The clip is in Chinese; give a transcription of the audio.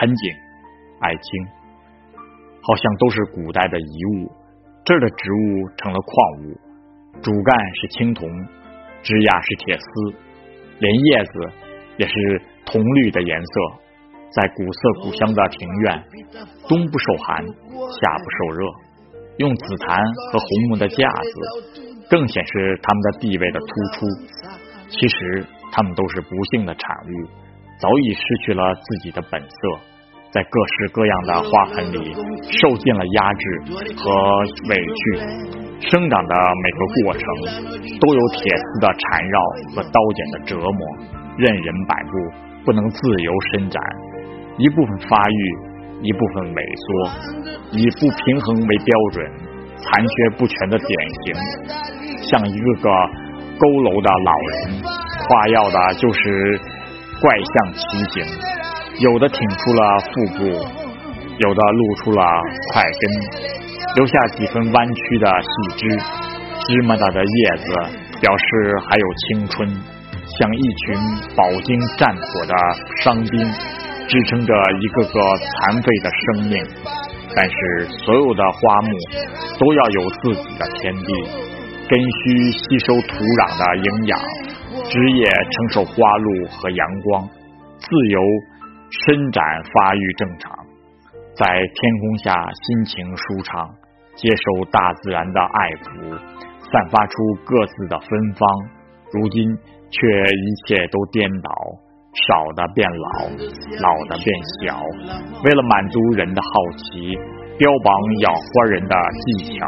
盆景、矮茎，好像都是古代的遗物。这儿的植物成了矿物，主干是青铜，枝桠是铁丝，连叶子也是铜绿的颜色。在古色古香的庭院，冬不受寒，夏不受热，用紫檀和红木的架子更显示他们的地位的突出。其实他们都是不幸的产物，早已失去了自己的本色，在各式各样的花盆里受尽了压制和委屈。生长的每个过程都有铁丝的缠绕和刀剪的折磨，任人摆布，不能自由伸展，一部分发育，一部分萎缩，以不平衡为标准，残缺不全的典型，像一个个佝偻的老人，夸耀的就是怪象奇景，有的挺出了腹部，有的露出了块根，留下几分弯曲的细枝，芝麻大的叶子表示还有青春，像一群饱经战火的伤兵，支撑着一个个残废的生命。但是所有的花木都要有自己的天地，根须吸收土壤的营养，枝叶承受花露和阳光，自由伸展发育正常，在天空下心情舒畅，接受大自然的爱抚，散发出各自的芬芳。如今却一切都颠倒，少的变老，老的变小。为了满足人的好奇，标榜养花人的技巧，